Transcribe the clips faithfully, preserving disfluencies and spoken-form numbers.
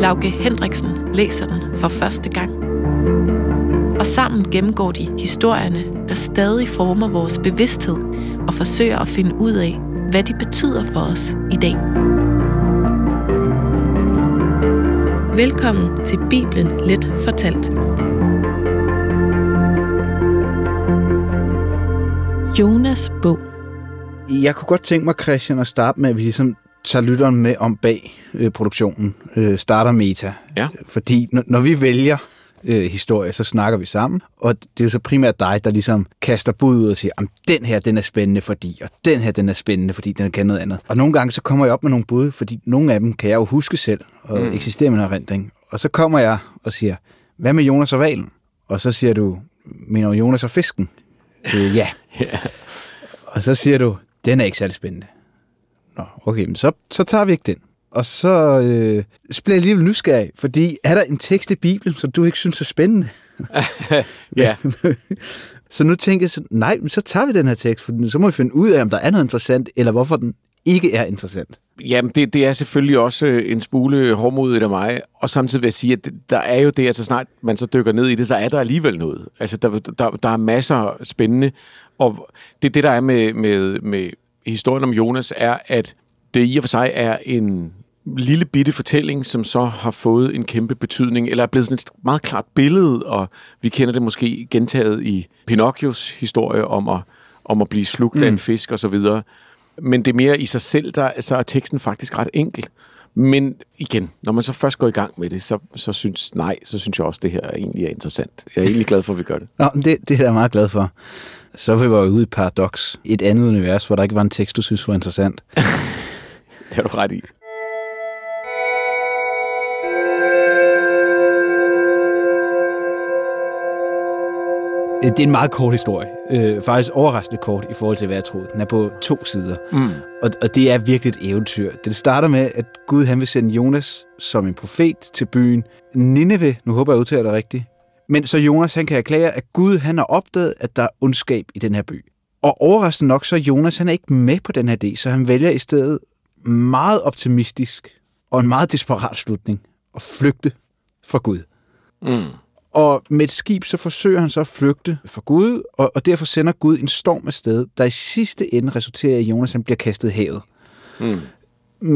Lauge Hendriksen læser den for første gang. Og sammen gennemgår de historierne, der stadig former vores bevidsthed og forsøger at finde ud af, hvad de betyder for os i dag. Velkommen til Bibelen Let Fortalt. Jonas Bog. Jeg kunne godt tænke mig, Christian, at starte med, at vi ligesom tager lytteren med om bag øh, produktionen. Øh, starter meta. Ja. Fordi n- når vi vælger øh, historie, så snakker vi sammen. Og det er jo så primært dig, der ligesom kaster bud ud og siger, at den her, den er spændende fordi, og den her, den er spændende fordi, den kan noget andet. Og nogle gange, så kommer jeg op med nogle bud, fordi nogle af dem kan jeg jo huske selv og mm. eksistere med en erindring. Og så kommer jeg og siger, hvad med Jonas og Valen? Og så siger du, mener Jonas og Fisken? Øh, ja. yeah. Og så siger du, den er ikke særlig spændende. Nå, okay, men så, så tager vi ikke den. Og så, øh, så bliver jeg alligevel nysgerrig, fordi er der en tekst i Bibelen, som du ikke synes er spændende? Ja. Så nu tænker jeg, så, nej, så tager vi den her tekst, for så må vi finde ud af, om der er noget interessant, eller hvorfor den ikke er interessant. Jamen, det, det er selvfølgelig også en smule hårdmodigt af mig, og samtidig vil jeg sige, at der er jo det, at så snart man så dykker ned i det, så er der alligevel noget. Altså, der, der, der er masser spændende, og det det, der er med, med, med historien om Jonas, er, at det i og for sig er en lille bitte fortælling, som så har fået en kæmpe betydning, eller er blevet sådan et meget klart billede, og vi kender det måske gentaget i Pinocchios historie om at, om at blive slugt mm. af en fisk og så videre. Men det er mere i sig selv, der, så er teksten faktisk ret enkel. Men igen, når man så først går i gang med det, så, så synes nej, så synes jeg også, det her egentlig er interessant. Jeg er egentlig glad for, at vi gør det. Nå, det, det er jeg meget glad for. Så vi var jo ude i et paradoks. Et andet univers, hvor der ikke var en tekst, du synes var interessant. Det har du ret i. Det er en meget kort historie. Øh, faktisk overraskende kort i forhold til, hvad jeg troede. Den er på to sider. Mm. Og, og det er virkelig et eventyr. Det starter med, at Gud han vil sende Jonas som en profet til byen Nineve. Nu håber jeg, jeg udtaler det rigtigt. Men så Jonas han kan erklære, at Gud han har opdaget, at der er ondskab i den her by. Og overraskende nok, så Jonas han er ikke med på den her idé, så han vælger i stedet meget optimistisk og en meget desperat slutning at flygte fra Gud. Mm. Og med et skib, så forsøger han så at flygte fra Gud, og, og derfor sender Gud en storm afsted, der i sidste ende resulterer i, at Jonas han bliver kastet i havet. Mm.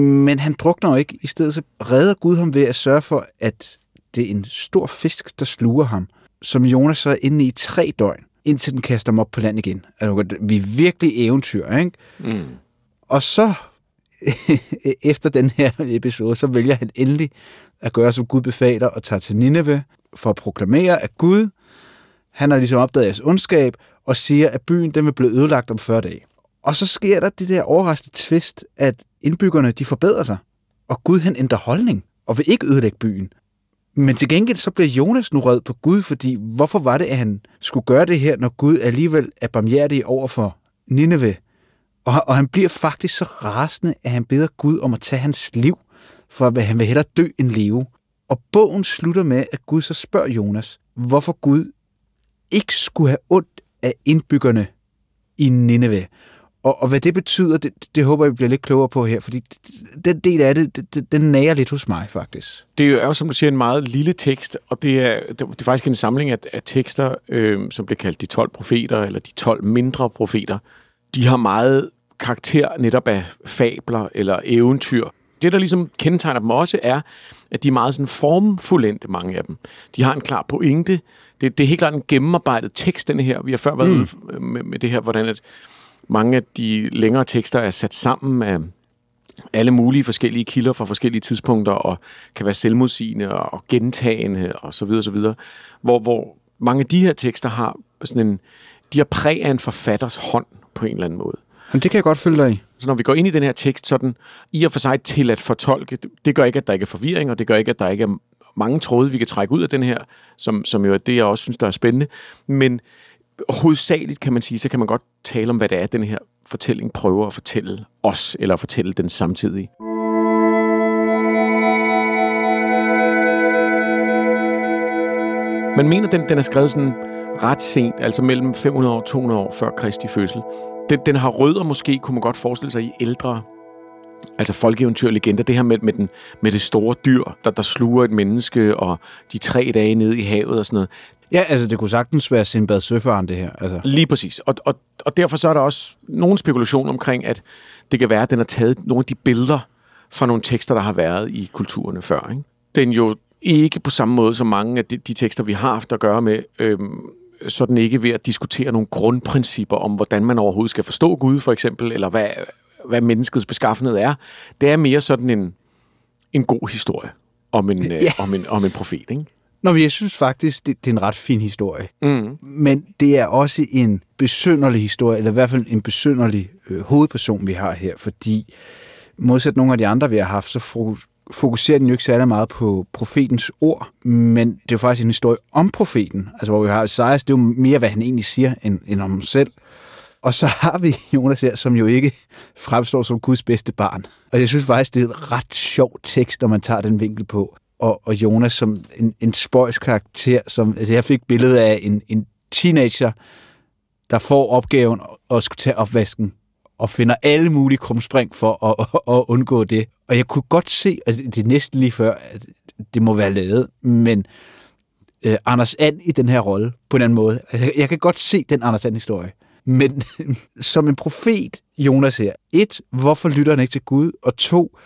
Men han drukner jo ikke. I stedet så redder Gud ham ved at sørge for, at det er en stor fisk, der sluger ham, som Jonas så er inde i tre døgn, indtil den kaster ham op på land igen. Altså, vi er virkelig eventyr, ikke? Mm. Og så, efter den her episode, så vælger han endelig at gøre, som Gud befaler, og tager til Nineve for at proklamere, at Gud, han har ligesom opdaget jeres ondskab, og siger, at byen, den vil blive ødelagt om fyrre dage. Og så sker der det der overraskende twist, at indbyggerne, de forbedrer sig, og Gud, han ændrer holdning, og vil ikke ødelægge byen. Men til gengæld, så bliver Jonas nu rød på Gud, fordi hvorfor var det, at han skulle gøre det her, når Gud alligevel er barmhjertig over for Nineve? Og, og han bliver faktisk så rasende, at han beder Gud om at tage hans liv, for han vil hellere dø end leve. Og bogen slutter med, at Gud så spørger Jonas, hvorfor Gud ikke skulle have ondt af indbyggerne i Nineve. Og, og hvad det betyder, det, det håber jeg, vi bliver lidt klogere på her, fordi den del af det, det den nager lidt hos mig faktisk. Det er jo, som du siger, en meget lille tekst, og det er, det er faktisk en samling af, af tekster, øh, som bliver kaldt de tolv profeter, eller de tolv mindre profeter. De har meget karakter netop af fabler eller eventyr. Det, der ligesom kendetegner dem også, er, at de er meget sådan formfuldendte, mange af dem. De har en klar pointe. Det, det er helt klart en gennemarbejdet tekst, den her. Vi har før været mm. ude med, med det her, hvordan at mange af de længere tekster er sat sammen af alle mulige forskellige kilder fra forskellige tidspunkter, og kan være selvmodsigende og gentagende og så videre, så videre. Hvor, hvor mange af de her tekster har sådan en, de har præg af en forfatters hånd på en eller anden måde. Jamen, det kan jeg godt følge dig i. Så når vi går ind i den her tekst, så den i og for sig til at fortolke, det gør ikke, at der ikke er forvirring, og det gør ikke, at der ikke er mange tråde, vi kan trække ud af den her, som, som jo er det, jeg også synes, der er spændende. Men hovedsageligt, kan man sige, så kan man godt tale om, hvad det er, den her fortælling prøver at fortælle os, eller at fortælle den samtidig. Man mener, den, den er skrevet sådan ret sent, altså mellem fem hundrede og to hundrede år før Kristi fødsel. Den, den har rødder måske, kunne man godt forestille sig, i ældre, altså folkeeventyr og legender. Det her med, med, den, med det store dyr, der, der sluger et menneske, og de tre dage nede i havet og sådan noget. Ja, altså det kunne sagtens være Sindbad Søfaren, det her. Altså. Lige præcis. Og, og, og derfor så er der også nogen spekulation omkring, at det kan være, at den har taget nogle af de billeder fra nogle tekster, der har været i kulturerne før. Ikke? Den jo ikke på samme måde som mange af de, de tekster, vi har haft at gøre med, øhm, sådan ikke ved at diskutere nogle grundprincipper om, hvordan man overhovedet skal forstå Gud, for eksempel, eller hvad, hvad menneskets beskaffenhed er. Det er mere sådan en, en god historie om en, yeah. øh, om en, om en profet, ikke? Nå, men jeg synes faktisk, det, det er en ret fin historie. Mm. Men det er også en besynderlig historie, eller i hvert fald en besynderlig øh, hovedperson, vi har her, fordi modsat nogle af de andre, vi har haft, så fokuserer den jo ikke særlig meget på profetens ord, men det er jo faktisk en historie om profeten, altså hvor vi har Isaias, det er jo mere, hvad han egentlig siger, end, end om ham selv. Og så har vi Jonas her, som jo ikke fremstår som Guds bedste barn. Og jeg synes faktisk, det er en ret sjov tekst, når man tager den vinkel på. Og, og Jonas som en, en spøjs karakter, som, altså jeg fik billedet af en, en teenager, der får opgaven at skulle tage opvasken, og finder alle mulige krumspring for at, at, at undgå det. Og jeg kunne godt se, at det er næsten lige før, at det må være lavet, men øh, Anders Ann i den her rolle, på en anden måde. Jeg, jeg kan godt se den Anders Ann-historie. Men som en profet, Jonas her. Et, hvorfor lytter han ikke til Gud? Og to,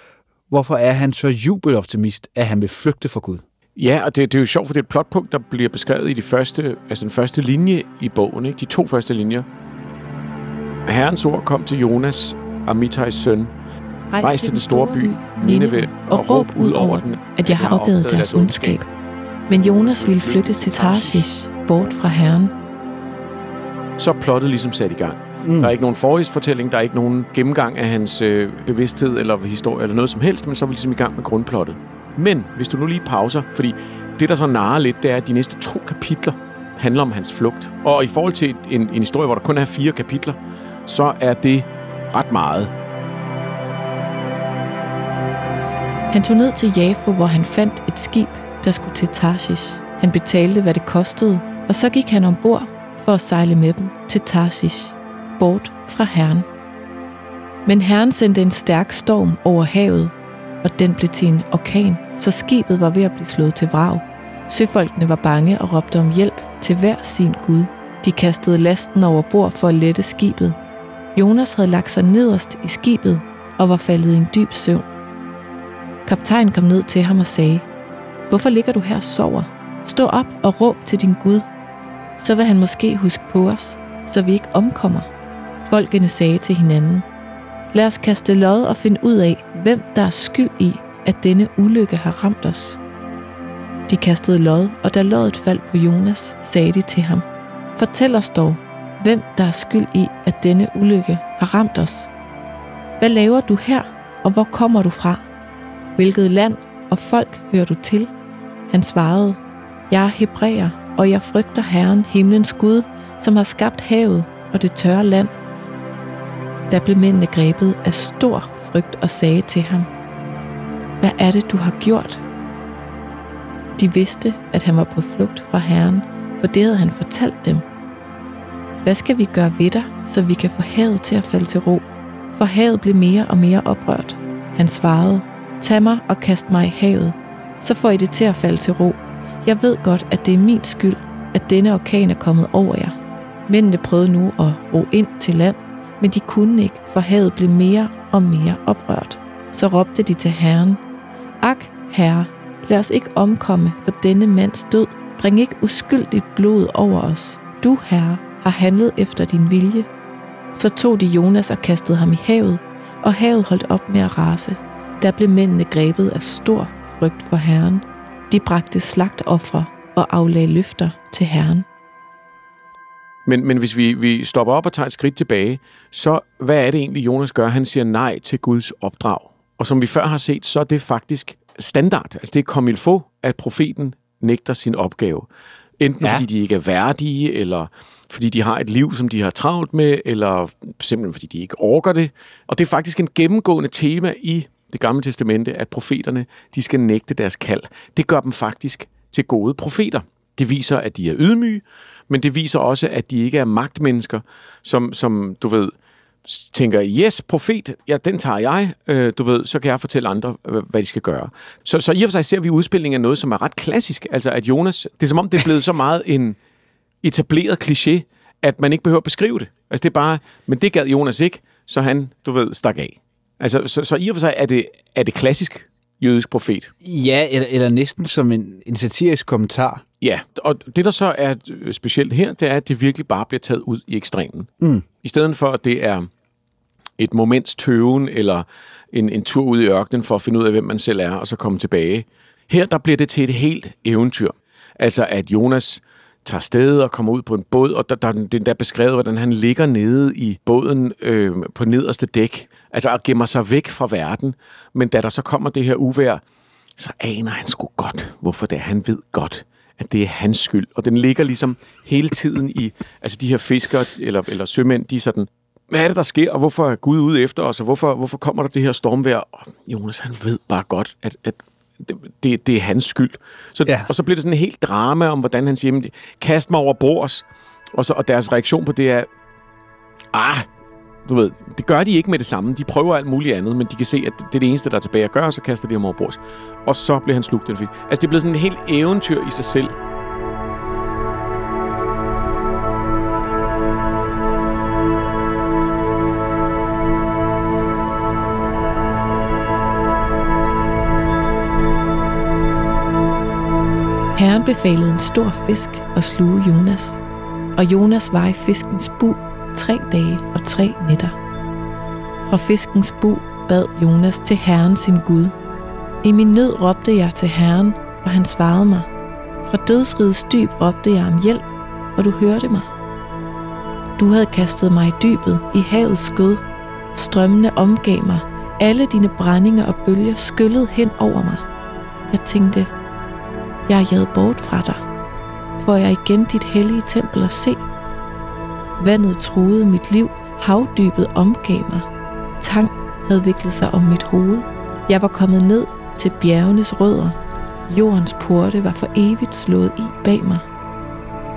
hvorfor er han så jubeloptimist, at han vil flygte fra Gud? Ja, og det, det er jo sjovt, for det er et plotpunkt, der bliver beskrevet i de første, altså den første linje i bogen, ikke? De to første linjer. Herrens ord kom til Jonas, Amittais søn. Rejs, Rejs til den store by, Nineve, og råb ud over den, at jeg har opdaget deres ondskab. Men Jonas ville flytte til Tarshish, bort fra Herren. Så er plottet ligesom sat i gang. Mm. Der er ikke nogen forhisfortælling, der er ikke nogen gennemgang af hans øh, bevidsthed eller historie eller noget som helst, men så er vi ligesom i gang med grundplottet. Men hvis du nu lige pauser, fordi det, der så narrer lidt, det er, at de næste to kapitler handler om hans flugt. Og i forhold til en, en historie, hvor der kun er fire kapitler, så er det ret meget. Han tog ned til Jafo, hvor han fandt et skib, der skulle til Tarshish. Han betalte, hvad det kostede, og så gik han ombord for at sejle med dem til Tarshish, bort fra Herren. Men Herren sendte en stærk storm over havet, og den blev til en orkan, så skibet var ved at blive slået til vrag. Søfolkene var bange og råbte om hjælp til hver sin gud. De kastede lasten over bord for at lette skibet. Jonas havde lagt sig nederst i skibet og var faldet i en dyb søvn. Kaptajnen kom ned til ham og sagde, "Hvorfor ligger du her og sover? Stå op og råb til din Gud. Så vil han måske huske på os, så vi ikke omkommer." Folkene sagde til hinanden, "Lad os kaste lod og finde ud af, hvem der er skyld i, at denne ulykke har ramt os." De kastede lod, og da loddet faldt på Jonas, sagde de til ham, "Fortæl os dog, hvem der er skyld i, at denne ulykke har ramt os. Hvad laver du her, og hvor kommer du fra? Hvilket land og folk hører du til?" Han svarede, "Jeg er hebræer, og jeg frygter Herren, himlens Gud, som har skabt havet og det tørre land." Da blev mændene grebet af stor frygt og sagde til ham, "Hvad er det, du har gjort?" De vidste, at han var på flugt fra Herren, for det havde han fortalt dem. "Hvad skal vi gøre ved dig, så vi kan få havet til at falde til ro?" For havet blev mere og mere oprørt. Han svarede, "Tag mig og kast mig i havet, så får I det til at falde til ro. Jeg ved godt, at det er min skyld, at denne orkan er kommet over jer." Mændene prøvede nu at ro ind til land, men de kunne ikke, for havet blev mere og mere oprørt. Så råbte de til Herren, "Ak, Herre, lad os ikke omkomme for denne mands død. Bring ikke uskyldigt blod over os. Du, Herre, har handlet efter din vilje." Så tog de Jonas og kastede ham i havet, og havet holdt op med at rase. Der blev mændene grebet af stor frygt for Herren. De bragte slagtofre og aflagde løfter til Herren. Men, men hvis vi, vi stopper op og tager et skridt tilbage, så hvad er det egentlig, Jonas gør? Han siger nej til Guds opdrag. Og som vi før har set, så er det faktisk standard. Altså det er comme il faut, at profeten nægter sin opgave. Enten ja. fordi de ikke er værdige, eller fordi de har et liv, som de har travlt med, eller simpelthen fordi de ikke orker det. Og det er faktisk en gennemgående tema i Det Gamle Testamente, at profeterne, de skal nægte deres kald. Det gør dem faktisk til gode profeter. Det viser, at de er ydmyge, men det viser også, at de ikke er magtmennesker, som, som du ved, tænker, yes, profet, ja, den tager jeg, øh, du ved, så kan jeg fortælle andre, hvad de skal gøre. Så, så i og for sig ser vi udspillingen af noget, som er ret klassisk, altså at Jonas, det er som om, det er blevet så meget en etableret kliché, at man ikke behøver at beskrive det. Altså det er bare, men det gad Jonas ikke, så han, du ved, stak af. Altså, så, så i og for sig er det, er det klassisk jødisk profet. Ja, eller, eller næsten som en, en satirisk kommentar. Ja, og det der så er specielt her, det er, at det virkelig bare bliver taget ud i ekstremen. Mm. I stedet for, at det er et moments tøven, eller en, en tur ud i ørkenen for at finde ud af, hvem man selv er, og så komme tilbage. Her, der bliver det til et helt eventyr. Altså, at Jonas tager sted og kommer ud på en båd, og der, der, det er der beskrevet, hvordan han ligger nede i båden øh, på nederste dæk, altså og gemmer sig væk fra verden. Men da der så kommer det her uvejr, så aner han sgu godt, hvorfor det er. Han ved godt, at det er hans skyld. Og den ligger ligesom hele tiden i, altså de her fiskere eller, eller sømænd, de er sådan, hvad er det, der sker, og hvorfor er Gud ude efter os, og hvorfor, hvorfor kommer der det her stormvejr? Og Jonas, han ved bare godt, at, at Det, det er hans skyld. Så, ja. Og så bliver det sådan en helt drama om, hvordan han siger, kast mig over bords. Og, så, og deres reaktion på det er, ah, du ved, det gør de ikke med det samme. De prøver alt muligt andet, men de kan se, at det er det eneste, der er tilbage at gøre, så kaster de ham over bords. Og så bliver han slugt. Altså det bliver sådan en helt eventyr i sig selv. Herren befalede en stor fisk at sluge Jonas, og Jonas var i fiskens bug tre dage og tre nætter. Fra fiskens bug bad Jonas til Herren sin Gud. I min nød råbte jeg til Herren, og han svarede mig. Fra dødsrigets dyb råbte jeg om hjælp, og du hørte mig. Du havde kastet mig i dybet, i havets skød. Strømmene omgav mig. Alle dine brændinger og bølger skyllede hen over mig. Jeg tænkte, jeg er jaget bort fra dig. Får jeg igen dit hellige tempel at se? Vandet truede mit liv. Havdybet omgav mig. Tang havde viklet sig om mit hoved. Jeg var kommet ned til bjergenes rødder. Jordens porte var for evigt slået i bag mig.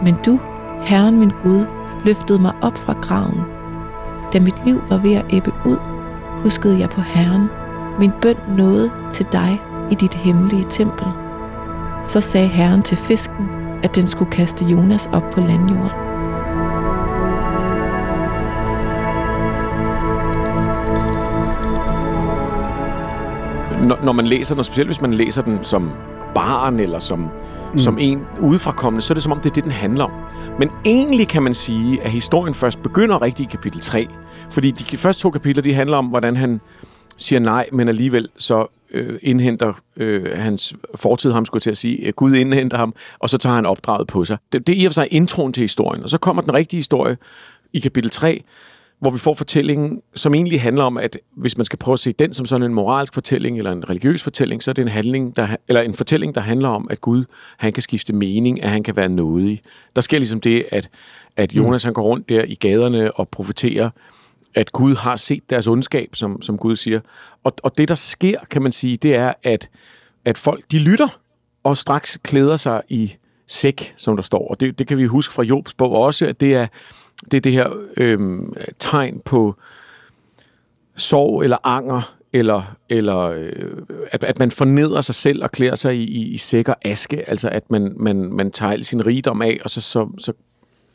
Men du, Herren min Gud, løftede mig op fra graven. Da mit liv var ved at ebbe ud, huskede jeg på Herren. Min bøn nåede til dig i dit hemmelige tempel. Så sagde Herren til fisken, at den skulle kaste Jonas op på landjorden. Når, når man læser den, specielt hvis man læser den som barn eller som, mm. som en udefrakommende, så er det som om, det er det, den handler om. Men egentlig kan man sige, at historien først begynder rigtig i kapitel tre. Fordi de første to kapitler, de handler om, hvordan han siger nej, men alligevel så Øh, indhenter øh, hans fortid, ham skulle til at sige, øh, Gud indhenter ham, og så tager han opdraget på sig. Det, det er i og for sig introen til historien, og så kommer den rigtige historie i kapitel tre, hvor vi får fortællingen, som egentlig handler om, at hvis man skal prøve at se den som sådan en moralsk fortælling eller en religiøs fortælling, så er det en handling, der, eller en fortælling, der handler om, at Gud, han kan skifte mening, at han kan være nådig. Der sker ligesom det, at, at Jonas, han går rundt der i gaderne og profeterer, at Gud har set deres ondskab, som, som Gud siger. Og, og det, der sker, kan man sige, det er, at, at folk, de lytter og straks klæder sig i sæk, som der står. Og det, det kan vi huske fra Jobs bog også, at det er det, er det her øh, tegn på sorg eller anger, eller, eller øh, at, at man fornedrer sig selv og klæder sig i, i, i sæk og aske. Altså, at man, man, man tager sin rigdom af, og så, så, så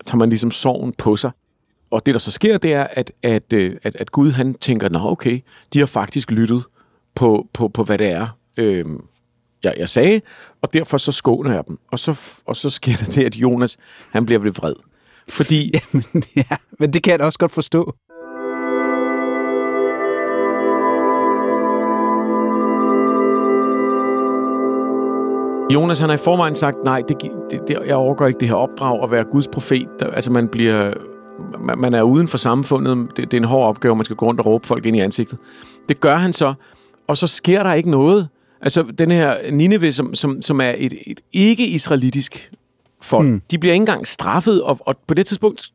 tager man ligesom sorgen på sig. Og det, der så sker, det er, at, at, at, at Gud, han tænker, nå okay, de har faktisk lyttet på, på, på hvad det er, øh, jeg, jeg sagde, og derfor så skåner jeg dem. Og så, og så sker der det, at Jonas, han bliver lidt vred. Fordi, jamen, ja, men det kan jeg da også godt forstå. Jonas, han har i forvejen sagt, nej, det, det, det, jeg overgår ikke det her opdrag at være Guds profet. Altså, man bliver... Man er uden for samfundet. Det, det er en hård opgave, man skal gå rundt og råbe folk ind i ansigtet. Det gør han så, og så sker der ikke noget. Altså, den her Nineve, som, som, som er et, et ikke-israelitisk folk, mm. de bliver ikke engang straffet, og, og på det tidspunkt...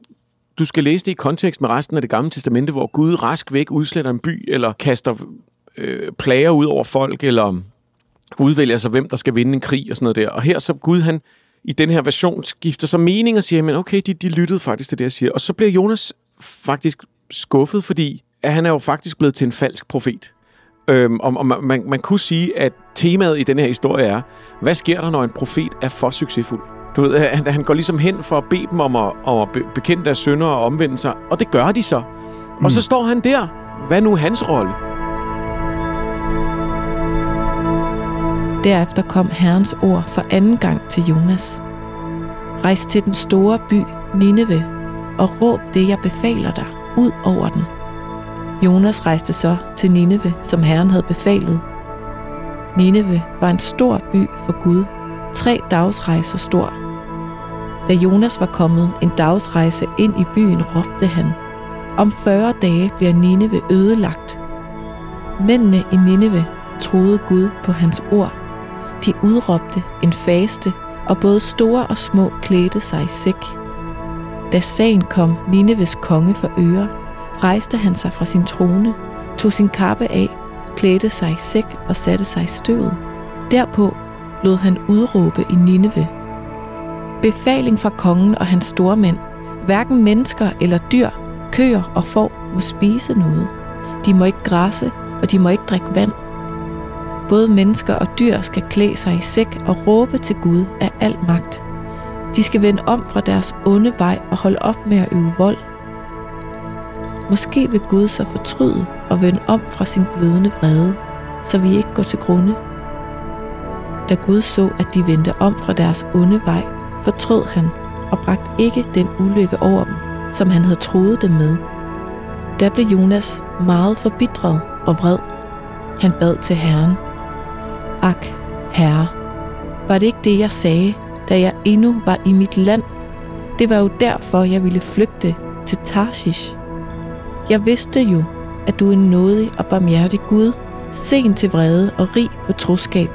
Du skal læse det i kontekst med resten af Det Gamle Testamente, hvor Gud rask væk udsletter en by, eller kaster øh, plager ud over folk, eller udvælger sig, hvem der skal vinde en krig, og sådan noget der. Og her så Gud, han i den her version, skifter så mening og siger, men okay, de, de lyttede faktisk til det, jeg siger. Og så bliver Jonas faktisk skuffet, fordi at han er jo faktisk blevet til en falsk profet. Øhm, og og man, man kunne sige, at temaet i den her historie er, hvad sker der, når en profet er for succesfuld? Du ved, han, han går ligesom hen for at bede dem om at, om at bekende deres synder og omvende sig, og det gør de så. Mm. Og så står han der. Hvad nu hans rolle? Derefter kom Herrens ord for anden gang til Jonas. Rejs til den store by Nineve og råb det, jeg befaler dig, ud over den. Jonas rejste så til Nineve, som Herren havde befalet. Nineve var en stor by for Gud, tre dagsrejser stor. Da Jonas var kommet en dagsrejse ind i byen, råbte han, om fyrre dage bliver Nineve ødelagt. Mændene i Nineve troede Gud på hans ord. De udråbte en faste, og både store og små klædte sig i sæk. Da sagen kom Nineves konge for øre, rejste han sig fra sin trone, tog sin kappe af, klædte sig i sæk og satte sig i støvet. Derpå lod han udråbe i Nineve. Befaling fra kongen og hans stormænd. Hverken mennesker eller dyr, køer og får må spise noget. De må ikke græsse, og de må ikke drikke vand. Både mennesker og dyr skal klæde sig i sæk og råbe til Gud af al magt. De skal vende om fra deres onde vej og holde op med at øve vold. Måske vil Gud så fortryde og vende om fra sin glødende vrede, så vi ikke går til grunde. Da Gud så, at de vendte om fra deres onde vej, fortrød han og bragte ikke den ulykke over dem, som han havde troet dem med. Da blev Jonas meget forbitret og vred. Han bad til Herren. Ak, Herre, var det ikke det, jeg sagde, da jeg endnu var i mit land? Det var jo derfor, jeg ville flygte til Tarshish. Jeg vidste jo, at du er en nådig og barmhjertig Gud, sen til vrede og rig på troskab,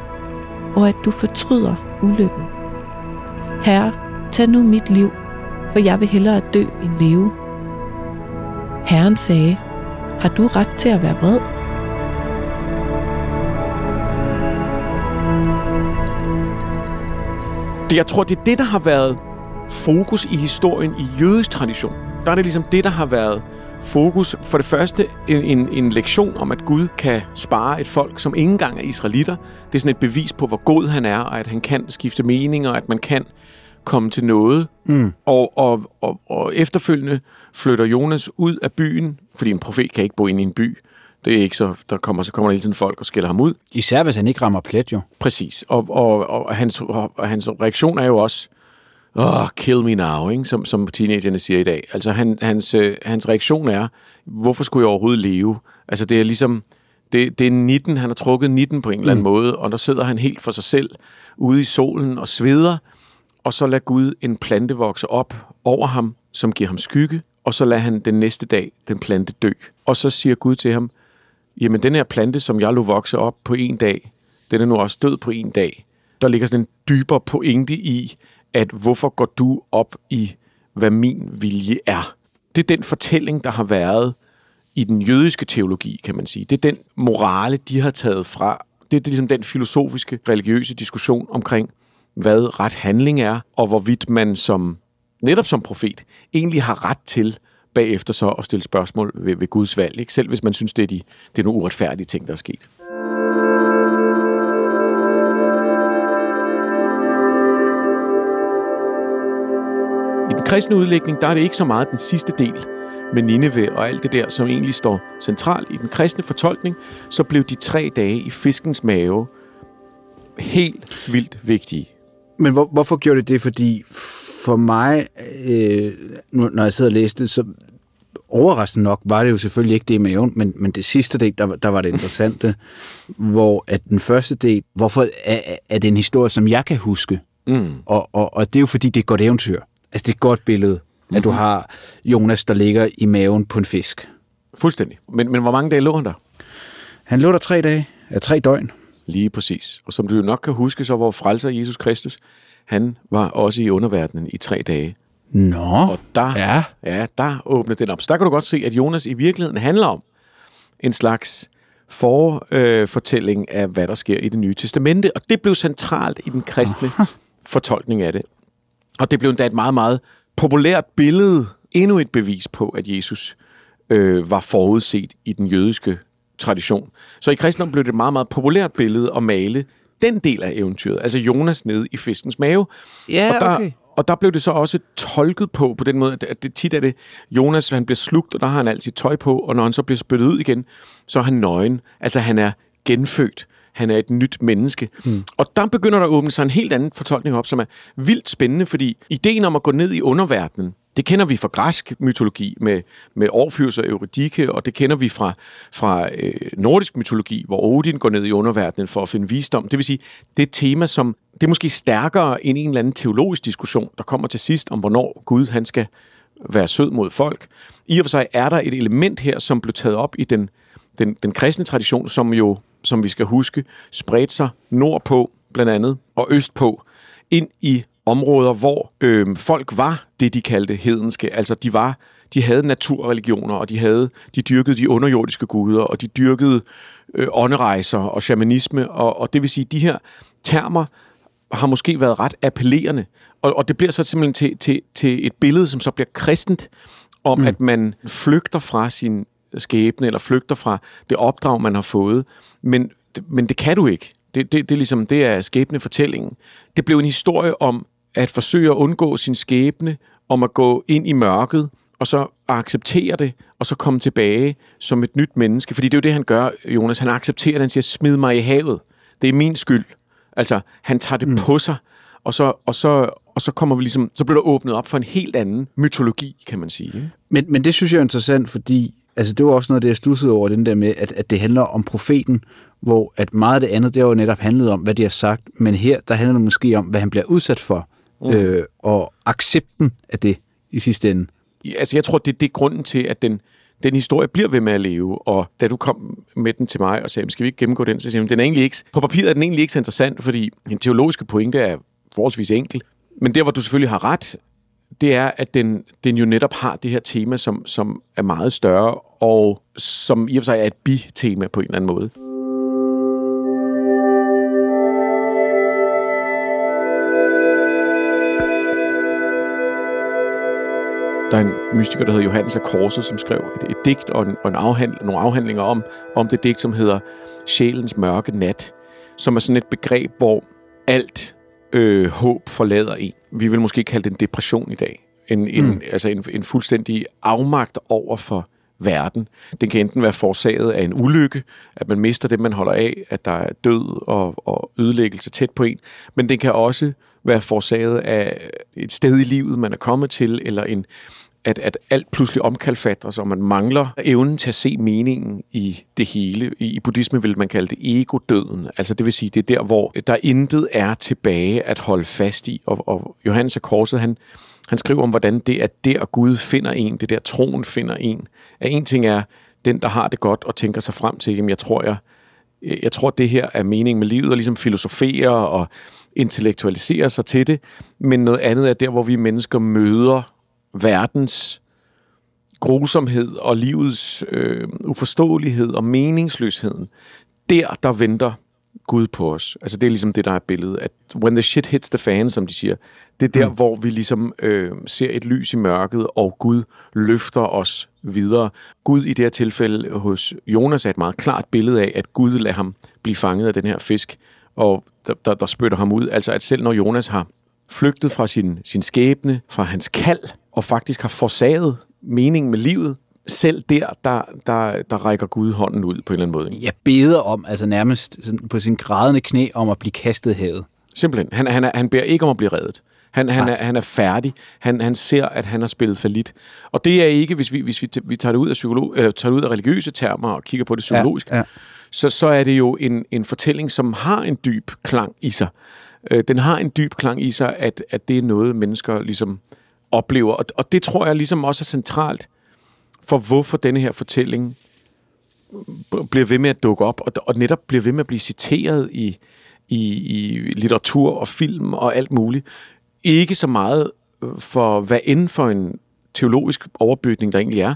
og at du fortryder ulykken. Herre, tag nu mit liv, for jeg vil hellere dø end leve. Herren sagde, har du ret til at være vred? Det, jeg tror, det er det, der har været fokus i historien i jødisk tradition. Der er det ligesom det, der har været fokus. For det første en, en, en lektion om, at Gud kan spare et folk, som ikke engang er israelitter. Det er sådan et bevis på, hvor god han er, og at han kan skifte mening, og at man kan komme til noget. Mm. Og, og, og, og efterfølgende flytter Jonas ud af byen, fordi en profet kan ikke bo inde i en by. Det er ikke så, der kommer, så kommer der hele tiden folk og skælder ham ud. Især hvis han ikke rammer plet, jo. Præcis, og, og, og, hans, og, og hans reaktion er jo også, åh, oh, kill me now, ikke? Som, som teenagerne siger i dag. Altså, han, hans, øh, hans reaktion er, hvorfor skulle jeg overhovedet leve? Altså, det er ligesom, det, det er nitten, han har trukket nitten på en eller anden mm. måde, og der sidder han helt for sig selv ude i solen og sveder, og så lader Gud en plante vokse op over ham, som giver ham skygge, og så lader han den næste dag den plante dø. Og så siger Gud til ham, jamen, den her plante, som jeg lod vokse op på en dag, den er nu også død på en dag. Der ligger sådan en dybere pointe i, at hvorfor går du op i, hvad min vilje er? Det er den fortælling, der har været i den jødiske teologi, kan man sige. Det er den morale, de har taget fra. Det er ligesom den filosofiske, religiøse diskussion omkring, hvad ret handling er, og hvorvidt man som, netop som profet, egentlig har ret til bagefter så at stille spørgsmål ved, ved Guds valg, ikke? Selv hvis man synes, det er, de, det er nogle uretfærdige ting, der er sket. I den kristne udlægning, der er det ikke så meget den sidste del med Nineve og alt det der, som egentlig står centralt. I den kristne fortolkning, så blev de tre dage i fiskens mave helt vildt vigtige. Men hvor, hvorfor gjorde det det? Fordi for mig, øh, når jeg sidder og læste, så overraskende nok var det jo selvfølgelig ikke det i maven, men, men det sidste del, der, der var det interessante, hvor at den første del, hvorfor er, er det en historie, som jeg kan huske? Mm. Og, og, og det er jo fordi, det er et godt eventyr. Altså det er et godt billede, mm-hmm. at du har Jonas, der ligger i maven på en fisk. Fuldstændig. Men, men hvor mange dage lå han der? Han lå der tre dage, ja, tre døgn. Lige præcis. Og som du jo nok kan huske, så var frelser Jesus Kristus, han var også i underverdenen i tre dage. Nå, og der, ja. ja, der åbnede den op. Så der kan du godt se, at Jonas i virkeligheden handler om en slags forfortælling øh, af, hvad der sker i Det Nye Testamente. Og det blev centralt i den kristne Aha. fortolkning af det. Og det blev endda et meget, meget populært billede. Endnu et bevis på, at Jesus øh, var forudset i den jødiske tradition. Så i kristendommen blev det et meget, meget populært billede at male den del af eventyret. Altså Jonas nede i fiskens mave. Ja, og der, okay. Og der blev det så også tolket på, på den måde, at det tit er det, Jonas, han bliver slugt, og der har han altid tøj på, og når han så bliver spyttet ud igen, så er han nøgen. Altså, han er genfødt. Han er et nyt menneske. Mm. Og der begynder der at åbne sig en helt anden fortolkning op, som er vildt spændende, fordi ideen om at gå ned i underverdenen, det kender vi fra græsk mytologi med, med Orfeus og euridike, og det kender vi fra, fra øh, nordisk mytologi, hvor Odin går ned i underverdenen for at finde visdom. Det vil sige, det er et tema, som det er måske stærkere end en eller anden teologisk diskussion, der kommer til sidst om, hvornår Gud han skal være sød mod folk. I og for sig er der et element her, som blev taget op i den, den, den kristne tradition, som jo, som vi skal huske, spredte sig nordpå blandt andet, og østpå, ind i områder, hvor øh, folk var det, de kaldte hedenske. Altså, de var, de havde naturreligioner, og de havde, de dyrkede de underjordiske guder, og de dyrkede øh, ånderejser og shamanisme, og, og det vil sige, de her termer har måske været ret appellerende, og, og det bliver så simpelthen til, til, til et billede, som så bliver kristent, om mm. at man flygter fra sin skæbne, eller flygter fra det opdrag, man har fået, men, men det kan du ikke. Det, det, det, ligesom, det er skæbnefortællingen. Det blev en historie om at forsøge at undgå sin skæbne, om at gå ind i mørket, og så acceptere det, og så komme tilbage som et nyt menneske. Fordi det er jo det, han gør, Jonas. Han accepterer det, han siger, smid mig i havet. Det er min skyld. Altså, han tager det mm. på sig, og så, og så, og så, kommer vi ligesom, så bliver der åbnet op for en helt anden mytologi, kan man sige. Men, men det synes jeg er interessant, fordi altså, det var også noget, det jeg studsede over, den der med, at, at det handler om profeten, hvor at meget af det andet, det var netop handlet om, hvad de har sagt, men her, der handler det måske om, hvad han bliver udsat for, mm. øh, og accepten af det i sidste ende. Altså, jeg tror, det, det er grunden til, at den, den historie bliver ved med at leve, og da du kom med den til mig og sagde, skal vi ikke gennemgå den, så siger jeg, den er egentlig ikke, på papiret er den egentlig ikke så interessant, fordi den teologiske pointe er forholdsvis enkel, men der, hvor du selvfølgelig har ret, det er, at den, den jo netop har det her tema, som, som er meget større, og som i og for sig er et bi-tema på en eller anden måde. Der er en mystiker, der hedder Johannes af Korset, som skrev et, et digt og, en, og en afhandl, nogle afhandlinger om, om det digt, som hedder Sjælens mørke nat, som er sådan et begreb, hvor alt Øh, håb forlader en. Vi vil måske kalde det en depression i dag. En, en, mm. Altså en, en fuldstændig afmagt over for verden. Den kan enten være forårsaget af en ulykke, at man mister det, man holder af, at der er død og, og ødelæggelse tæt på en, men den kan også være forårsaget af et sted i livet, man er kommet til, eller en, at, at alt pludselig omkalfatres, og man mangler evnen til at se meningen i det hele. I, i buddhisme vil man kalde det ego-døden. Altså det vil sige, det er der, hvor der intet er tilbage at holde fast i. Og, og Johannes af Korset, han, han skriver om, hvordan det er der Gud finder en, det der troen finder en. At en ting er, den der har det godt og tænker sig frem til, jamen jeg tror, jeg, jeg tror det her er meningen med livet, og ligesom filosofere og intellektualisere sig til det. Men noget andet er der, hvor vi mennesker møder verdens grusomhed og livets øh, uforståelighed og meningsløsheden, der, der venter Gud på os. Altså det er ligesom det, der er billedet, at when the shit hits the fan, som de siger, det er der, mm. hvor vi ligesom øh, ser et lys i mørket, og Gud løfter os videre. Gud i det her tilfælde hos Jonas er et meget klart billede af, at Gud lader ham blive fanget af den her fisk, og der, der, der spytter ham ud. Altså at selv når Jonas har flygtet fra sin, sin skæbne, fra hans kald, og faktisk har forsaget meningen med livet, selv der, der, der, der rækker Gud hånden ud på en eller anden måde. Jeg beder om, altså nærmest på sin grædende knæ, om at blive kastet i havet. Simpelthen. Han, han, han beder ikke om at blive reddet. Han, han, er, han er færdig. Han, han ser, at han har spillet fallit. Og det er ikke, hvis vi, hvis vi, t- vi tager, det ud af psykolog, øh, tager det ud af religiøse termer og kigger på det psykologisk, ja, ja. Så, så er det jo en, en fortælling, som har en dyb klang i sig. Øh, den har en dyb klang i sig, at, at det er noget, mennesker ligesom oplever. Og, og det tror jeg ligesom også er centralt for, hvorfor denne her fortælling bliver ved med at dukke op, og, og netop bliver ved med at blive citeret i, i, i litteratur og film og alt muligt. Ikke så meget for, hvad end for en teologisk overbygning der egentlig er,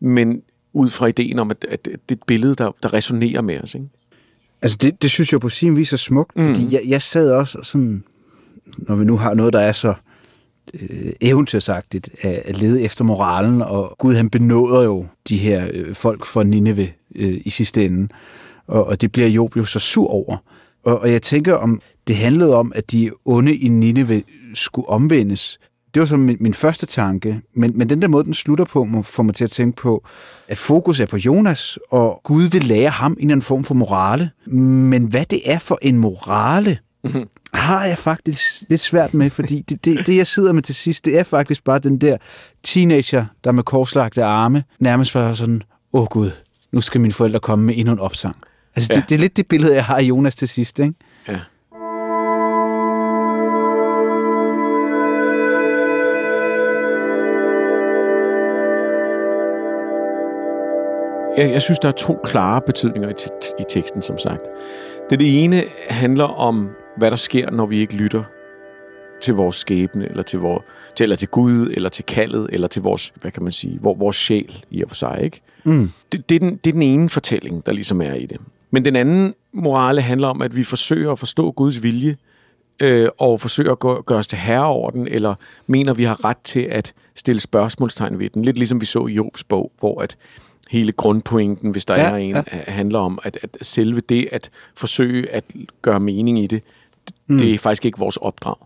men ud fra ideen om, at, at det er et billede, der, der resonerer med os. Ikke? Altså det, det synes jeg på sin vis er smukt, mm. fordi jeg, jeg sad også sådan, når vi nu har noget, der er så øh, eventyrsagtigt, at, at lede efter moralen, og Gud han benåder jo de her øh, folk fra Nineve øh, i sidste ende, og, og det bliver Job jo så sur over. Og, og jeg tænker, om det handlede om, at de onde i Nineve skulle omvendes. Det var så min, min første tanke, men, men den der måde, den slutter på, må, får mig til at tænke på, at fokus er på Jonas, og Gud vil lære ham en eller anden form for morale. Men hvad det er for en morale, mm-hmm. har jeg faktisk lidt svært med, fordi det, det, det, jeg sidder med til sidst, det er faktisk bare den der teenager, der med korslagte arme, nærmest bare sådan, åh Gud, nu skal mine forældre komme med endnu en opsang. Altså, ja. det, det er lidt det billede, jeg har af Jonas til sidst, ikke? Ja. Jeg, jeg synes, der er to klare betydninger i, t- i teksten, som sagt. Det, det ene handler om, hvad der sker, når vi ikke lytter til vores skæbne, eller til, vores, til, eller til Gud, eller til kaldet, eller til vores, hvad kan man sige, vores, vores sjæl i og for sig, ikke? Mm. Det, det, er den, det er den ene fortælling, der ligesom er i det. Men den anden morale handler om, at vi forsøger at forstå Guds vilje, øh, og forsøger at gøre, gøre os til herre over den, eller mener, vi har ret til at stille spørgsmålstegn ved den. Lidt ligesom vi så i Jobs bog, hvor at hele grundpointen, hvis der ja, er en, ja. handler om, at, at selve det at forsøge at gøre mening i det, mm. det er faktisk ikke vores opdrag.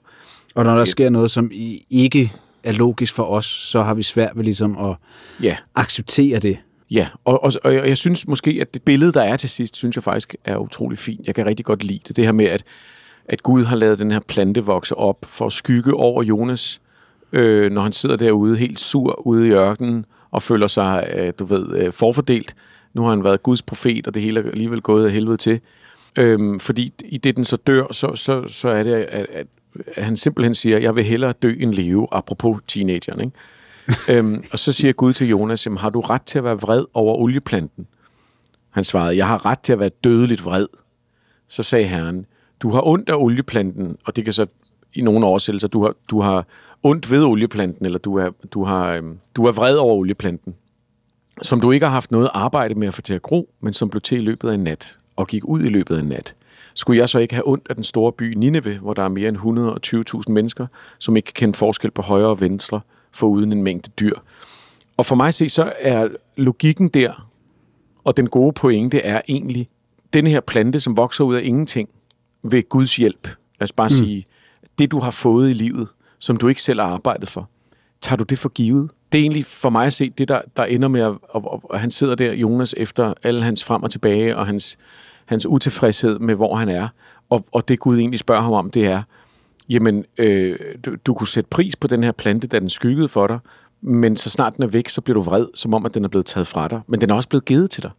Og når der sker noget, som ikke er logisk for os, så har vi svært ved ligesom at ja. acceptere det. Ja, og, og, og jeg synes måske, at det billede, der er til sidst, synes jeg faktisk er utrolig fint. Jeg kan rigtig godt lide det. Det her med, at, at Gud har lavet den her plante vokse op for at skygge over Jonas, øh, når han sidder derude helt sur ude i ørkenen og føler sig, øh, du ved, øh, forfordelt. Nu har han været Guds profet, og det hele er alligevel gået af helvede til. Øh, fordi i det, den så dør, så, så, så er det, at, at han simpelthen siger, jeg vil hellere dø end leve, apropos teenageren, ikke? øhm, og så siger Gud til Jonas, har du ret til at være vred over olieplanten? Han svarede, jeg har ret til at være dødeligt vred. Så sagde Herren, du har ondt af olieplanten, og det kan så i nogle oversættelser, du har, du har ondt ved olieplanten, eller du er, du, har, øhm, du er vred over olieplanten, som du ikke har haft noget arbejde med at få til at gro, men som blev til i løbet af en nat, og gik ud i løbet af en nat. Skulle jeg så ikke have ondt af den store by Nineve, hvor der er mere end et hundrede og tyve tusind mennesker, som ikke kan kende forskel på højre og venstre, for uden en mængde dyr. Og for mig at se, så er logikken der, og den gode pointe er egentlig, denne her plante, som vokser ud af ingenting, ved Guds hjælp, lad os bare mm. sige, det du har fået i livet, som du ikke selv har arbejdet for, tager du det for givet? Det er egentlig for mig at se, det der, der ender med, at, at, at han sidder der, Jonas, efter alle hans frem og tilbage, og hans hans utilfredshed med, hvor han er. Og, og det Gud egentlig spørger ham om, det er, jamen, øh, du, du kunne sætte pris på den her plante, da den skyggede for dig, men så snart den er væk, så bliver du vred, som om, at den er blevet taget fra dig. Men den er også blevet givet til dig.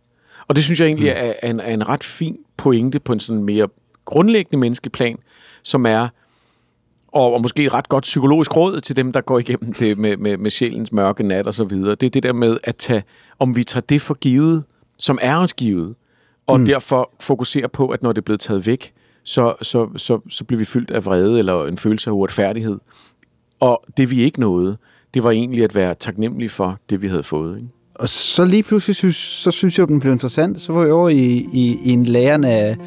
Og det synes jeg egentlig er, er, en, er en ret fin pointe på en sådan mere grundlæggende menneskelig plan, som er, og, og måske ret godt psykologisk råd til dem, der går igennem det med, med, med sjælens mørke nat og så videre. Det er det der med, at tage, om vi tager det for givet, som er os givet, og mm. derfor fokuserer på, at når det er blevet taget væk, så, så, så, så bliver vi fyldt af vrede eller en følelse af uretfærdighed. Og det vi ikke nåede, det var egentlig at være taknemmelige for det, vi havde fået. Ikke? Og så lige pludselig, synes, så synes jeg, den blev interessant. Så var jeg over i, i, i en læren af at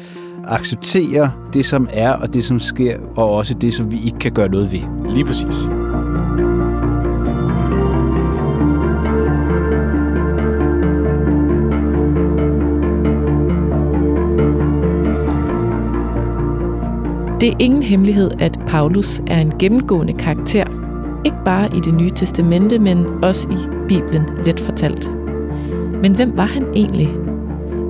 acceptere det, som er, og det, som sker, og også det, som vi ikke kan gøre noget ved. Lige præcis. Det er ingen hemmelighed, at Paulus er en gennemgående karakter. Ikke bare i Det Nye Testamente, men også i Bibelen Let Fortalt. Men hvem var han egentlig?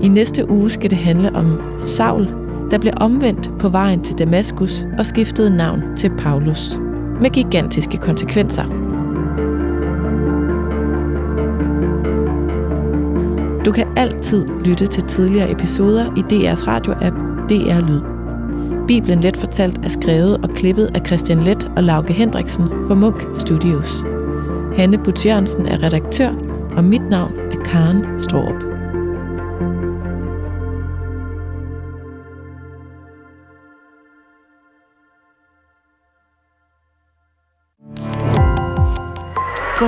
I næste uge skal det handle om Saul, der blev omvendt på vejen til Damaskus og skiftede navn til Paulus. med gigantiske konsekvenser. Du kan altid lytte til tidligere episoder i D R's radioapp D R Lyd. Bibelen Let Fortalt er skrevet og klippet af Christian Leth og Lauge Hendriksen for Munk Studios. Hanne Butz Jørgensen er redaktør, og mit navn er Karen Straub. Gå